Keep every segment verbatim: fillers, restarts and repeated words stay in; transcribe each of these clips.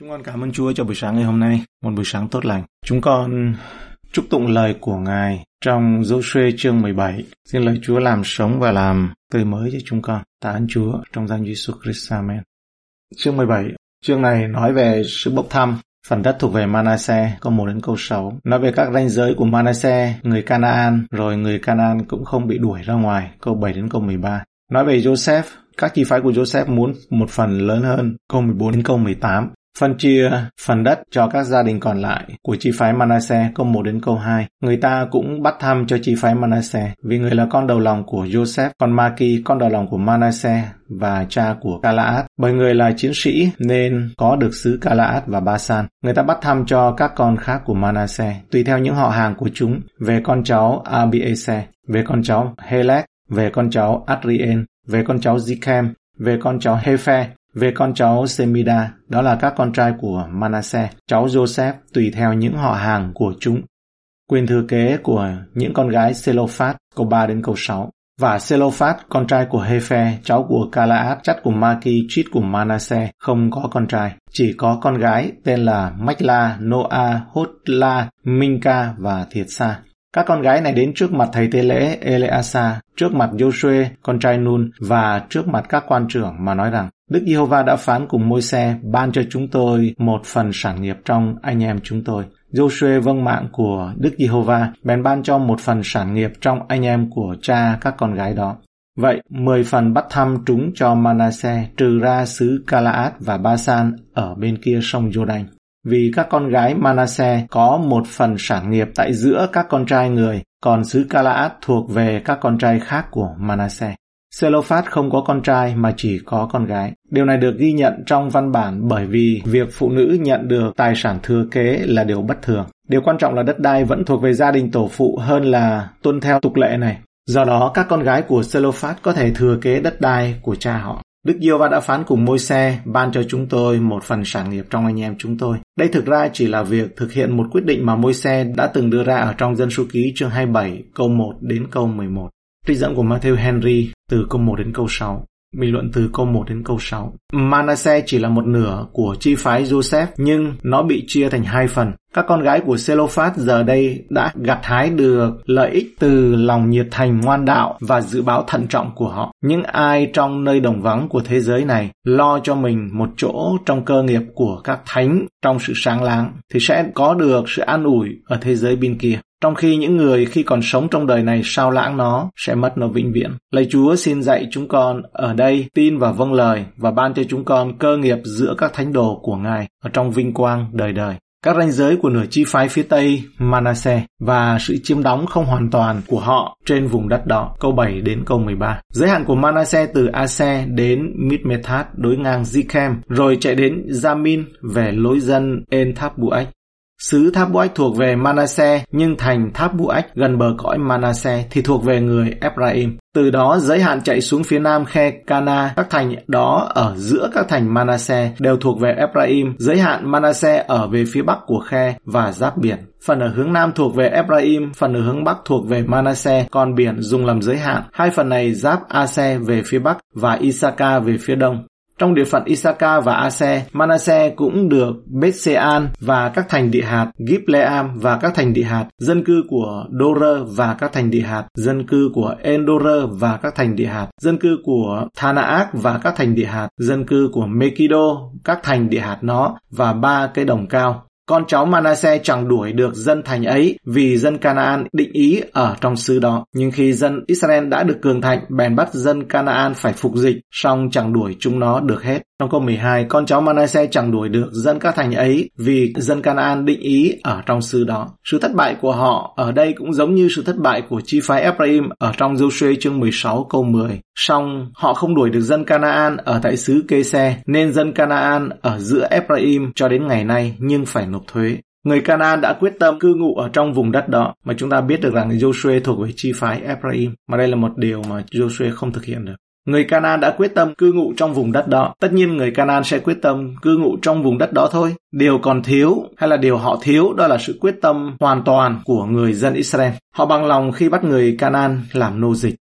Chúng con cảm ơn Chúa cho buổi sáng ngày hôm nay, một buổi sáng tốt lành. Chúng con chúc tụng lời của Ngài trong Giô-suê chương mười bảy. Xin lời Chúa làm sống và làm tươi mới cho chúng con. Tạ ơn Chúa trong danh Jesus Christ. Amen. Chương mười bảy, chương này nói về sự bốc thăm. Phần đất thuộc về Ma-na-se, câu một đến câu sáu. Nói về các ranh giới của Ma-na-se, người Canaan, rồi người Canaan cũng không bị đuổi ra ngoài, câu bảy đến câu mười ba. Nói về Giô-sép, các chi phái của Giô-sép muốn một phần lớn hơn, câu mười bốn đến câu mười tám. Phân chia phần đất cho các gia đình còn lại của chi phái Ma-na-se, câu một đến câu hai. Người ta cũng bắt thăm cho chi phái Ma-na-se, vì người là con đầu lòng của Giô-sép, còn Ma-ki con đầu lòng của Ma-na-se và cha của Ga-la-át. Bởi người là chiến sĩ nên có được xứ Ga-la-át và Ba-san. Người ta bắt thăm cho các con khác của Ma-na-se, tùy theo những họ hàng của chúng, về con cháu Abiese, về con cháu Helec, về con cháu Adrien, về con cháu Zikem, về con cháu Hê-phe, về con cháu Semida, đó là các con trai của Ma-na-se, cháu Giô-sép tùy theo những họ hàng của chúng. Quyền thừa kế của những con gái Sê-lô-phát, câu ba đến câu sáu. Và Sê-lô-phát, con trai của Hê-phe, cháu của Ga-la-át, chắt của Ma-ki, chít của Ma-na-se, không có con trai, chỉ có con gái tên là Machla, Noa, Hotla, Minka và Thiệt Sa. Các con gái này đến trước mặt thầy tế lễ Eleasa, trước mặt Giô-suê, con trai Nun, và trước mặt các quan trưởng mà nói rằng: Đức Giê-hô-va đã phán cùng Môi-se, ban cho chúng tôi một phần sản nghiệp trong anh em chúng tôi. Giô-suê vâng mạng của Đức Giê-hô-va, bèn ban cho một phần sản nghiệp trong anh em của cha các con gái đó. Vậy, mười phần bắt thăm trúng cho Ma-na-se, trừ ra xứ Ga-la-át và Ba-san ở bên kia sông Giô-đanh. Vì các con gái Ma-na-se có một phần sản nghiệp tại giữa các con trai người, còn xứ Ga-la-át thuộc về các con trai khác của Ma-na-se. Sê-lô-phát không có con trai mà chỉ có con gái. Điều này được ghi nhận trong văn bản bởi vì việc phụ nữ nhận được tài sản thừa kế là điều bất thường. Điều quan trọng là đất đai vẫn thuộc về gia đình tổ phụ hơn là tuân theo tục lệ này. Do đó, các con gái của Sê-lô-phát có thể thừa kế đất đai của cha họ. Đức Giê-hô-va đã phán cùng Môi-se, ban cho chúng tôi một phần sản nghiệp trong anh em chúng tôi. Đây thực ra chỉ là việc thực hiện một quyết định mà Môi-se đã từng đưa ra ở trong Dân Số Ký chương hai mươi bảy, câu một đến câu mười một. Trích dẫn của Matthew Henry từ câu một đến câu sáu. Bình luận từ câu một đến câu sáu. Ma-na-se chỉ là một nửa của chi phái Giô-sép, nhưng nó bị chia thành hai phần. Các con gái của Sê-lô-phát giờ đây đã gặt hái được lợi ích từ lòng nhiệt thành ngoan đạo và dự báo thận trọng của họ. Những ai trong nơi đồng vắng của thế giới này lo cho mình một chỗ trong cơ nghiệp của các thánh trong sự sáng láng thì sẽ có được sự an ủi ở thế giới bên kia. Trong khi những người khi còn sống trong đời này sao lãng nó sẽ mất nó vĩnh viễn. Lạy Chúa xin dạy chúng con ở đây tin và vâng lời và ban cho chúng con cơ nghiệp giữa các thánh đồ của Ngài ở trong vinh quang đời đời. Các ranh giới của nửa chi phái phía Tây Ma-na-se và sự chiếm đóng không hoàn toàn của họ trên vùng đất đó, câu bảy đến câu mười ba. Giới hạn của Ma-na-se từ A-se đến Mid-mê-thát đối ngang Zikem, rồi chạy đến Jamin về lối dân En Tháp búa Ách. Xứ Tháp búa Ách thuộc về Ma-na-se, nhưng thành Tháp búa Ách gần bờ cõi Ma-na-se thì thuộc về người Ê-phra-im. Từ đó giới hạn chạy xuống phía nam khe Cana, các thành đó ở giữa các thành Ma-na-se đều thuộc về Ê-phra-im. Giới hạn Ma-na-se ở về phía bắc của khe và giáp biển. Phần ở hướng nam thuộc về Ê-phra-im, phần ở hướng bắc thuộc về Ma-na-se, còn biển dùng làm giới hạn. Hai phần này giáp A-se về phía bắc và Y-sa-ca về phía đông. Trong địa phận Y-sa-ca và A-se, Ma-na-se cũng được Bết-Sê-an và các thành địa hạt, Gip-le-am và các thành địa hạt, dân cư của Đô-rơ và các thành địa hạt, dân cư của En-đô-rơ và các thành địa hạt, dân cư của Thana-ác và các thành địa hạt, dân cư của Mê-ki-đô, các thành địa hạt nó và ba cái đồng cao. Con cháu Ma-na-se chẳng đuổi được dân thành ấy vì dân Canaan định ý ở trong xứ đó. Nhưng khi dân Israel đã được cường thạnh, bèn bắt dân Canaan phải phục dịch, song chẳng đuổi chúng nó được hết. Trong câu mười hai, con cháu Ma-na-se chẳng đuổi được dân các thành ấy vì dân Canaan định ý ở trong xứ đó. Sự thất bại của họ ở đây cũng giống như sự thất bại của chi phái Ê-phra-im ở trong Giô-suê chương mười sáu câu mười. Song họ không đuổi được dân Canaan ở tại xứ Kê-se, nên dân Canaan ở giữa Ê-phra-im cho đến ngày nay nhưng phải nộp thuế. Người Canaan đã quyết tâm cư ngụ ở trong vùng đất đó, mà chúng ta biết được rằng Giô-suê thuộc về chi phái Ê-phra-im, mà đây là một điều mà Giô-suê không thực hiện được. Người Canaan đã quyết tâm cư ngụ trong vùng đất đó. Tất nhiên người Canaan sẽ quyết tâm cư ngụ trong vùng đất đó thôi. Điều còn thiếu hay là điều họ thiếu đó là sự quyết tâm hoàn toàn của người dân Israel. Họ bằng lòng khi bắt người Canaan làm nô dịch.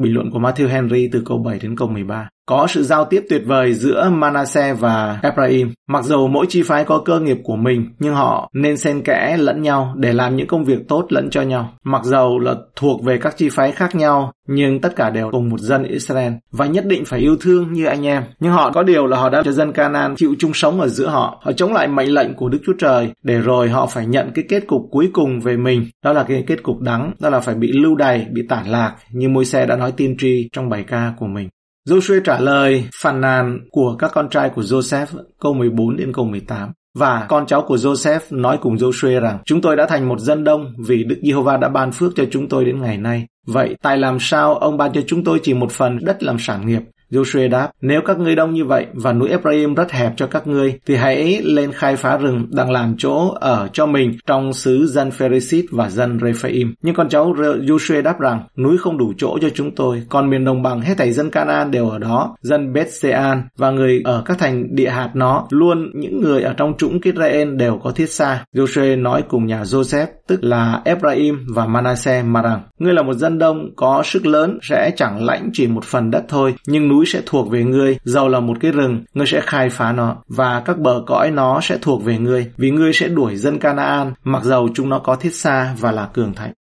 Bình luận của Matthew Henry từ câu bảy đến câu mười ba. có sự giao tiếp tuyệt vời giữa Ma-na-se và Ê-phra-im. Mặc dù mỗi chi phái có cơ nghiệp của mình, nhưng họ nên xen kẽ lẫn nhau để làm những công việc tốt lẫn cho nhau. Mặc dầu là thuộc về các chi phái khác nhau, nhưng tất cả đều cùng một dân Israel và nhất định phải yêu thương như anh em. Nhưng họ có điều là họ đã cho dân Canaan chịu chung sống ở giữa họ. Họ chống lại mệnh lệnh của Đức Chúa Trời, để rồi họ phải nhận cái kết cục cuối cùng về mình. Đó là cái kết cục đắng, đó là phải bị lưu đày, bị tản lạc như Môi-se đã nói tiên tri trong bài ca của mình. Giô-suê trả lời phàn nàn của các con trai của Giô-sép, câu mười bốn đến câu mười tám. Và con cháu của Giô-sép nói cùng Giô-suê rằng: Chúng tôi đã thành một dân đông vì Đức Giê-hô-va đã ban phước cho chúng tôi đến ngày nay. Vậy tại làm sao ông ban cho chúng tôi chỉ một phần đất làm sản nghiệp? Giô-suê đáp: Nếu các ngươi đông như vậy và núi Ê-phra-im rất hẹp cho các ngươi, thì hãy lên khai phá rừng đang làm chỗ ở cho mình trong xứ dân Phê-rê-sít và dân Rê-phê-im. Nhưng con cháu Giô-suê đáp rằng: Núi không đủ chỗ cho chúng tôi, còn miền đồng bằng hết thảy dân Canaan đều ở đó, dân Bết-Sê-an và người ở các thành địa hạt nó, luôn những người ở trong trũng Kít-rê-en đều có thiết xa. Giô-suê nói cùng nhà Giô-sép, tức là Ê-phra-im và Ma-na-se mà rằng: Ngươi là một dân đông có sức lớn, sẽ chẳng lãnh chỉ một phần đất thôi, nhưng núi sẽ thuộc về ngươi, dầu là một cái rừng, ngươi sẽ khai phá nó, và các bờ cõi nó sẽ thuộc về ngươi, vì ngươi sẽ đuổi dân Canaan, mặc dầu chúng nó có thiết xa và là cường thạnh.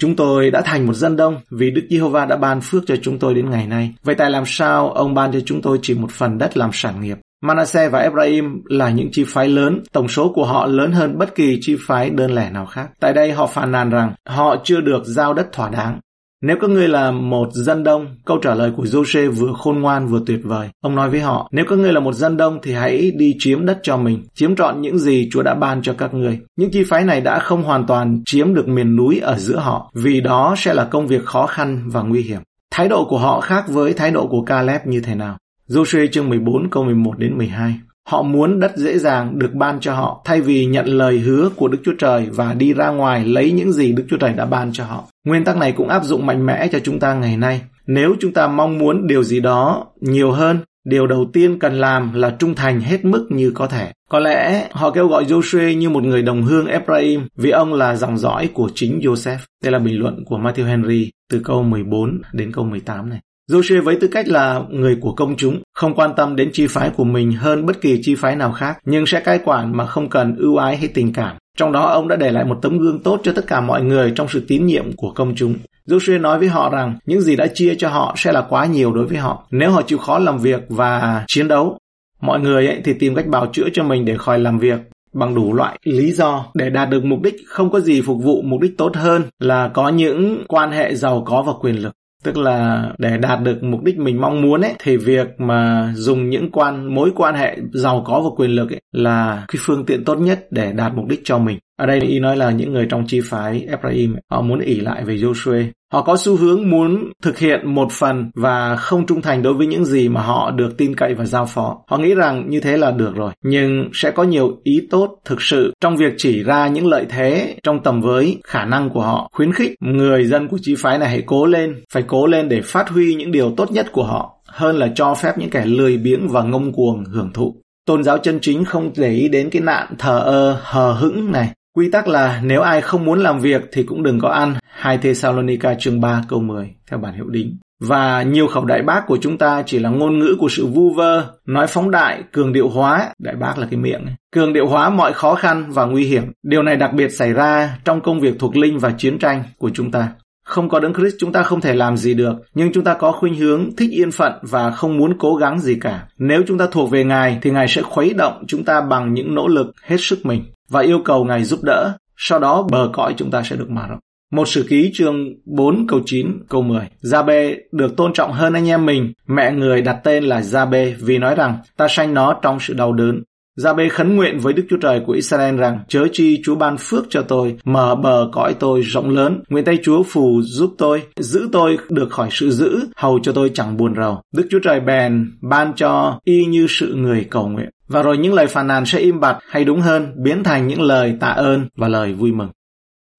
Chúng tôi đã thành một dân đông vì Đức Giê-hô-va đã ban phước cho chúng tôi đến ngày nay. Vậy tại làm sao ông ban cho chúng tôi chỉ một phần đất làm sản nghiệp? Ma-na-se và Ê-phra-im là những chi phái lớn, tổng số của họ lớn hơn bất kỳ chi phái đơn lẻ nào khác. Tại đây họ phàn nàn rằng họ chưa được giao đất thỏa đáng. Nếu các ngươi là một dân đông, câu trả lời của Giô-suê vừa khôn ngoan vừa tuyệt vời. Ông nói với họ: Nếu các ngươi là một dân đông thì hãy đi chiếm đất cho mình, chiếm trọn những gì Chúa đã ban cho các ngươi. Những chi phái này đã không hoàn toàn chiếm được miền núi ở giữa họ, vì đó sẽ là công việc khó khăn và nguy hiểm. Thái độ của họ khác với thái độ của Caleb như thế nào? Giô-suê chương mười bốn câu mười một đến mười hai. Họ muốn đất dễ dàng được ban cho họ, thay vì nhận lời hứa của Đức Chúa Trời và đi ra ngoài lấy những gì Đức Chúa Trời đã ban cho họ. Nguyên tắc này cũng áp dụng mạnh mẽ cho chúng ta ngày nay. Nếu chúng ta mong muốn điều gì đó nhiều hơn, điều đầu tiên cần làm là trung thành hết mức như có thể. Có lẽ họ kêu gọi Giô-suê như một người đồng hương Ê-phra-im vì ông là dòng dõi của chính Giô-sép. Đây là bình luận của Matthew Henry từ câu mười bốn đến câu mười tám này. Giô-suê với tư cách là người của công chúng, không quan tâm đến chi phái của mình hơn bất kỳ chi phái nào khác, nhưng sẽ cai quản mà không cần ưu ái hay tình cảm. Trong đó ông đã để lại một tấm gương tốt cho tất cả mọi người trong sự tín nhiệm của công chúng. Giô-suê nói với họ rằng những gì đã chia cho họ sẽ là quá nhiều đối với họ nếu họ chịu khó làm việc và chiến đấu. Mọi người ấy thì tìm cách bào chữa cho mình để khỏi làm việc bằng đủ loại lý do để đạt được mục đích. Không có gì phục vụ mục đích tốt hơn là có những quan hệ giàu có và quyền lực. Tức là để đạt được mục đích mình mong muốn ấy, thì việc mà dùng những quan mối quan hệ giàu có và quyền lực ấy, là cái phương tiện tốt nhất để đạt mục đích cho mình. Ở đây y nói là những người trong chi phái Ê-phra-im, họ muốn ỷ lại về Giô-suê. Họ có xu hướng muốn thực hiện một phần và không trung thành đối với những gì mà họ được tin cậy và giao phó. Họ nghĩ rằng như thế là được rồi, nhưng sẽ có nhiều ý tốt thực sự trong việc chỉ ra những lợi thế trong tầm với khả năng của họ, khuyến khích người dân của chi phái này hãy cố lên, phải cố lên để phát huy những điều tốt nhất của họ, hơn là cho phép những kẻ lười biếng và ngông cuồng hưởng thụ. Tôn giáo chân chính không để ý đến cái nạn thờ ơ, hờ hững này. Quy tắc là nếu ai không muốn làm việc thì cũng đừng có ăn, hai Thê-sa-lô-ni-ca chương ba câu mười, theo bản hiệu đính. Và nhiều khẩu đại bác của chúng ta chỉ là ngôn ngữ của sự vu vơ, nói phóng đại, cường điệu hóa, đại bác là cái miệng này, cường điệu hóa mọi khó khăn và nguy hiểm. Điều này đặc biệt xảy ra trong công việc thuộc linh và chiến tranh của chúng ta. Không có Đấng Christ chúng ta không thể làm gì được, nhưng chúng ta có khuynh hướng thích yên phận và không muốn cố gắng gì cả. Nếu chúng ta thuộc về Ngài thì Ngài sẽ khuấy động chúng ta bằng những nỗ lực hết sức mình và yêu cầu Ngài giúp đỡ, sau đó bờ cõi chúng ta sẽ được mở rộng. Một Sử Ký chương bốn câu chín câu mười. Giabe được tôn trọng hơn anh em mình, mẹ người đặt tên là Giabe vì nói rằng ta sanh nó trong sự đau đớn. Giabe khấn nguyện với Đức Chúa Trời của Israel rằng: Chớ chi Chúa ban phước cho tôi, mở bờ cõi tôi rộng lớn, nguyện tay Chúa phù giúp tôi, giữ tôi được khỏi sự dữ, hầu cho tôi chẳng buồn rầu. Đức Chúa Trời bèn ban cho y như sự người cầu nguyện. Và rồi những lời phàn nàn sẽ im bặt, hay đúng hơn, biến thành những lời tạ ơn và lời vui mừng.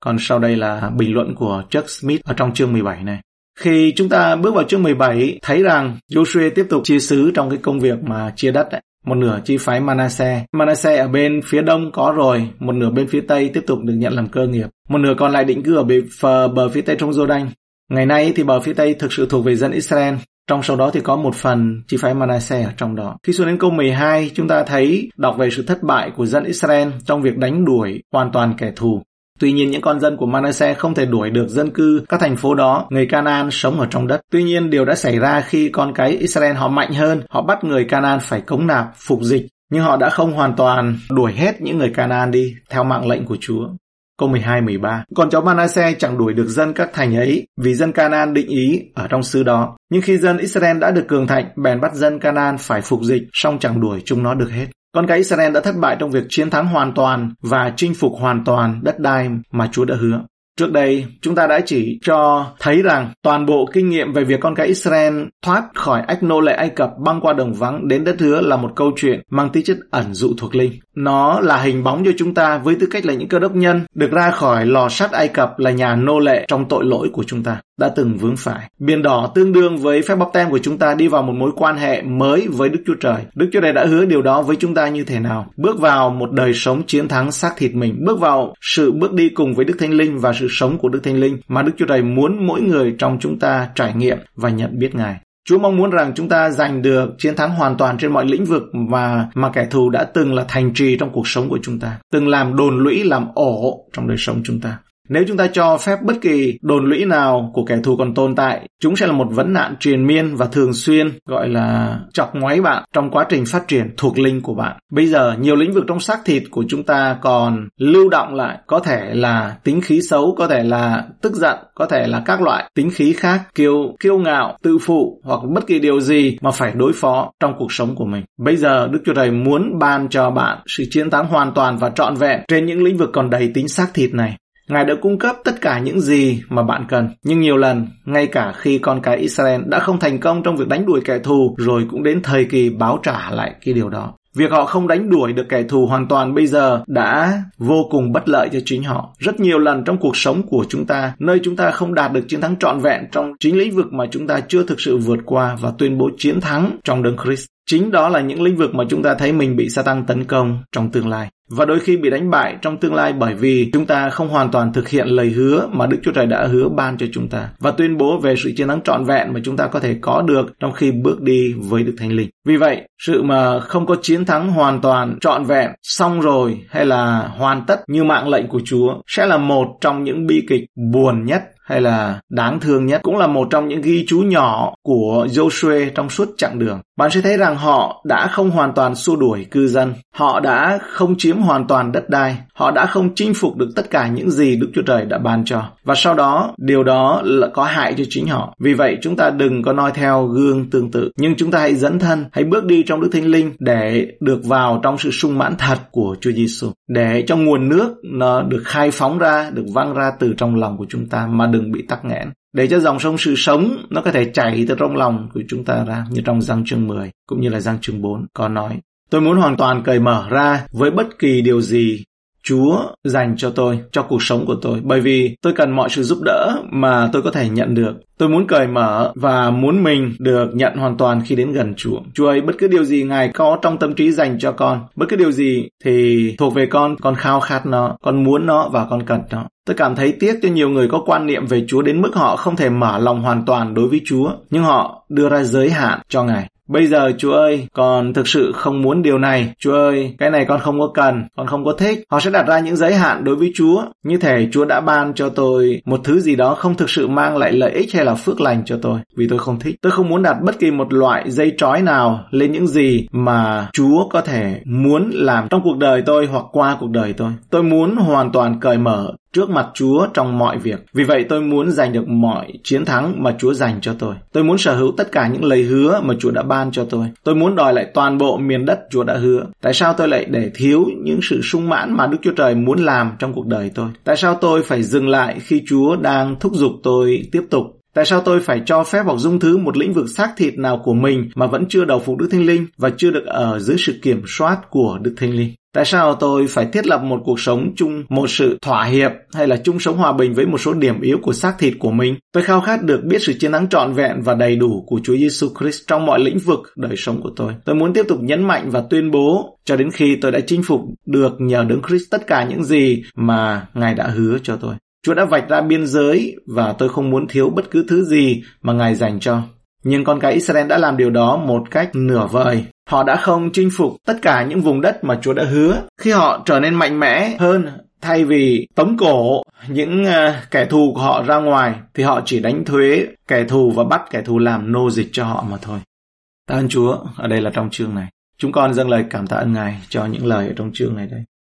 Còn sau đây là bình luận của Chuck Smith ở trong chương mười bảy này. Khi chúng ta bước vào chương mười bảy, thấy rằng Giô-suê tiếp tục chia xứ trong cái công việc mà chia đất ấy. Một nửa chi phái Ma-na-se. Ma-na-se ở bên phía đông có rồi, một nửa bên phía tây tiếp tục được nhận làm cơ nghiệp. Một nửa còn lại định cư ở bờ phía tây trong Giô-đanh. Ngày nay thì bờ phía tây thực sự thuộc về dân Israel. Trong số đó thì có một phần chi phái Ma-na-se ở trong đó. Khi xuống đến câu mười hai, chúng ta thấy đọc về sự thất bại của dân Israel trong việc đánh đuổi hoàn toàn kẻ thù. Tuy nhiên, những con dân của Ma-na-se không thể đuổi được dân cư các thành phố đó, người Canaan sống ở trong đất. Tuy nhiên, điều đã xảy ra khi con cái Israel họ mạnh hơn, họ bắt người Canaan phải cống nạp, phục dịch, nhưng họ đã không hoàn toàn đuổi hết những người Canaan đi theo mạng lệnh của Chúa. Câu mười hai mười ba. Còn cháu Ma-na-se chẳng đuổi được dân các thành ấy, vì dân Canaan định ý ở trong xứ đó. Nhưng khi dân Israel đã được cường thạnh, bèn bắt dân Canaan phải phục dịch, song chẳng đuổi chúng nó được hết. Con cái Israel đã thất bại trong việc chiến thắng hoàn toàn và chinh phục hoàn toàn đất đai mà Chúa đã hứa. Trước đây, chúng ta đã chỉ cho thấy rằng toàn bộ kinh nghiệm về việc con cái Israel thoát khỏi ách nô lệ Ai Cập băng qua đồng vắng đến đất hứa là một câu chuyện mang tính chất ẩn dụ thuộc linh. Nó là hình bóng cho chúng ta với tư cách là những cơ đốc nhân được ra khỏi lò sắt Ai Cập là nhà nô lệ trong tội lỗi của chúng ta, đã từng vướng phải. Biển đỏ tương đương với phép báp têm của chúng ta đi vào một mối quan hệ mới với Đức Chúa Trời. Đức Chúa Trời đã hứa điều đó với chúng ta như thế nào? Bước vào một đời sống chiến thắng xác thịt mình, bước vào sự bước đi cùng với Đức Thánh Linh và sự sống của Đức Thánh Linh mà Đức Chúa Trời muốn mỗi người trong chúng ta trải nghiệm và nhận biết Ngài. Chúa mong muốn rằng chúng ta giành được chiến thắng hoàn toàn trên mọi lĩnh vực mà, mà kẻ thù đã từng là thành trì trong cuộc sống của chúng ta, từng làm đồn lũy, làm ổ trong đời sống chúng ta. Nếu chúng ta cho phép bất kỳ đồn lũy nào của kẻ thù còn tồn tại, chúng sẽ là một vấn nạn triền miên và thường xuyên, gọi là chọc ngoáy bạn trong quá trình phát triển thuộc linh của bạn. Bây giờ, nhiều lĩnh vực trong xác thịt của chúng ta còn lưu động lại, có thể là tính khí xấu, có thể là tức giận, có thể là các loại tính khí khác, kiêu, kiêu ngạo, tự phụ hoặc bất kỳ điều gì mà phải đối phó trong cuộc sống của mình. Bây giờ, Đức Chúa Trời muốn ban cho bạn sự chiến thắng hoàn toàn và trọn vẹn trên những lĩnh vực còn đầy tính xác thịt này. Ngài đã cung cấp tất cả những gì mà bạn cần. Nhưng nhiều lần, ngay cả khi con cái Israel đã không thành công trong việc đánh đuổi kẻ thù, rồi cũng đến thời kỳ báo trả lại cái điều đó. Việc họ không đánh đuổi được kẻ thù hoàn toàn bây giờ đã vô cùng bất lợi cho chính họ. Rất nhiều lần trong cuộc sống của chúng ta, nơi chúng ta không đạt được chiến thắng trọn vẹn trong chính lĩnh vực mà chúng ta chưa thực sự vượt qua và tuyên bố chiến thắng trong Đấng Christ. Chính đó là những lĩnh vực mà chúng ta thấy mình bị Satan tấn công trong tương lai. Và đôi khi bị đánh bại trong tương lai bởi vì chúng ta không hoàn toàn thực hiện lời hứa mà Đức Chúa Trời đã hứa ban cho chúng ta và tuyên bố về sự chiến thắng trọn vẹn mà chúng ta có thể có được trong khi bước đi với Đức Thánh Linh. Vì vậy, sự mà không có chiến thắng hoàn toàn trọn vẹn, xong rồi hay là hoàn tất như mạng lệnh của Chúa sẽ là một trong những bi kịch buồn nhất hay là đáng thương nhất, cũng là một trong những ghi chú nhỏ của Giô-suê trong suốt chặng đường. Bạn sẽ thấy rằng họ đã không hoàn toàn xua đuổi cư dân, họ đã không chiếm hoàn toàn đất đai, họ đã không chinh phục được tất cả những gì Đức Chúa Trời đã ban cho. Và sau đó, điều đó là có hại cho chính họ. Vì vậy, chúng ta đừng có noi theo gương tương tự, nhưng chúng ta hãy dấn thân, hãy bước đi trong Đức Thánh Linh để được vào trong sự sung mãn thật của Chúa Giê-xu, để cho nguồn nước nó được khai phóng ra, được văng ra từ trong lòng của chúng ta mà đừng bị tắc nghẽn, để cho dòng sông sự sống nó có thể chảy từ trong lòng của chúng ta ra, như trong Giăng chương mười cũng như là Giăng chương bốn có nói: tôi muốn hoàn toàn cởi mở ra với bất kỳ điều gì Chúa dành cho tôi, cho cuộc sống của tôi, bởi vì tôi cần mọi sự giúp đỡ mà tôi có thể nhận được. Tôi muốn cởi mở và muốn mình được nhận hoàn toàn khi đến gần Chúa. Chúa ấy, bất cứ điều gì Ngài có trong tâm trí dành cho con, bất cứ điều gì thì thuộc về con, con khao khát nó, con muốn nó và con cần nó. Tôi cảm thấy tiếc cho nhiều người có quan niệm về Chúa đến mức họ không thể mở lòng hoàn toàn đối với Chúa, nhưng họ đưa ra giới hạn cho Ngài. Bây giờ Chúa ơi, con thực sự không muốn điều này. Chúa ơi, cái này con không có cần, con không có thích. Họ sẽ đặt ra những giới hạn đối với Chúa. Như thể Chúa đã ban cho tôi một thứ gì đó không thực sự mang lại lợi ích hay là phước lành cho tôi, vì tôi không thích. Tôi không muốn đặt bất kỳ một loại dây trói nào lên những gì mà Chúa có thể muốn làm trong cuộc đời tôi hoặc qua cuộc đời tôi. Tôi muốn hoàn toàn cởi mở trước mặt Chúa trong mọi việc. Vì vậy tôi muốn giành được mọi chiến thắng mà Chúa dành cho tôi. Tôi muốn sở hữu tất cả những lời hứa mà Chúa đã ban cho tôi. Tôi muốn đòi lại toàn bộ miền đất Chúa đã hứa. Tại sao tôi lại để thiếu những sự sung mãn mà Đức Chúa Trời muốn làm trong cuộc đời tôi? Tại sao tôi phải dừng lại khi Chúa đang thúc giục tôi tiếp tục? Tại sao tôi phải cho phép hoặc dung thứ một lĩnh vực xác thịt nào của mình mà vẫn chưa đầu phục Đức Thánh Linh và chưa được ở dưới sự kiểm soát của Đức Thánh Linh? Tại sao tôi phải thiết lập một cuộc sống chung, một sự thỏa hiệp hay là chung sống hòa bình với một số điểm yếu của xác thịt của mình? Tôi khao khát được biết sự chiến thắng trọn vẹn và đầy đủ của Chúa Jesus Christ trong mọi lĩnh vực đời sống của tôi. Tôi muốn tiếp tục nhấn mạnh và tuyên bố cho đến khi tôi đã chinh phục được nhờ Đấng Christ tất cả những gì mà Ngài đã hứa cho tôi. Chúa đã vạch ra biên giới và tôi không muốn thiếu bất cứ thứ gì mà Ngài dành cho. Nhưng con cái Israel đã làm điều đó một cách nửa vời. Họ đã không chinh phục tất cả những vùng đất mà Chúa đã hứa. Khi họ trở nên mạnh mẽ hơn, thay vì tống cổ những uh, kẻ thù của họ ra ngoài, thì họ chỉ đánh thuế kẻ thù và bắt kẻ thù làm nô dịch cho họ mà thôi. Tạ ơn Chúa, ở đây là trong chương này. Chúng con dâng lời cảm tạ ơn Ngài cho những lời ở trong chương này đây.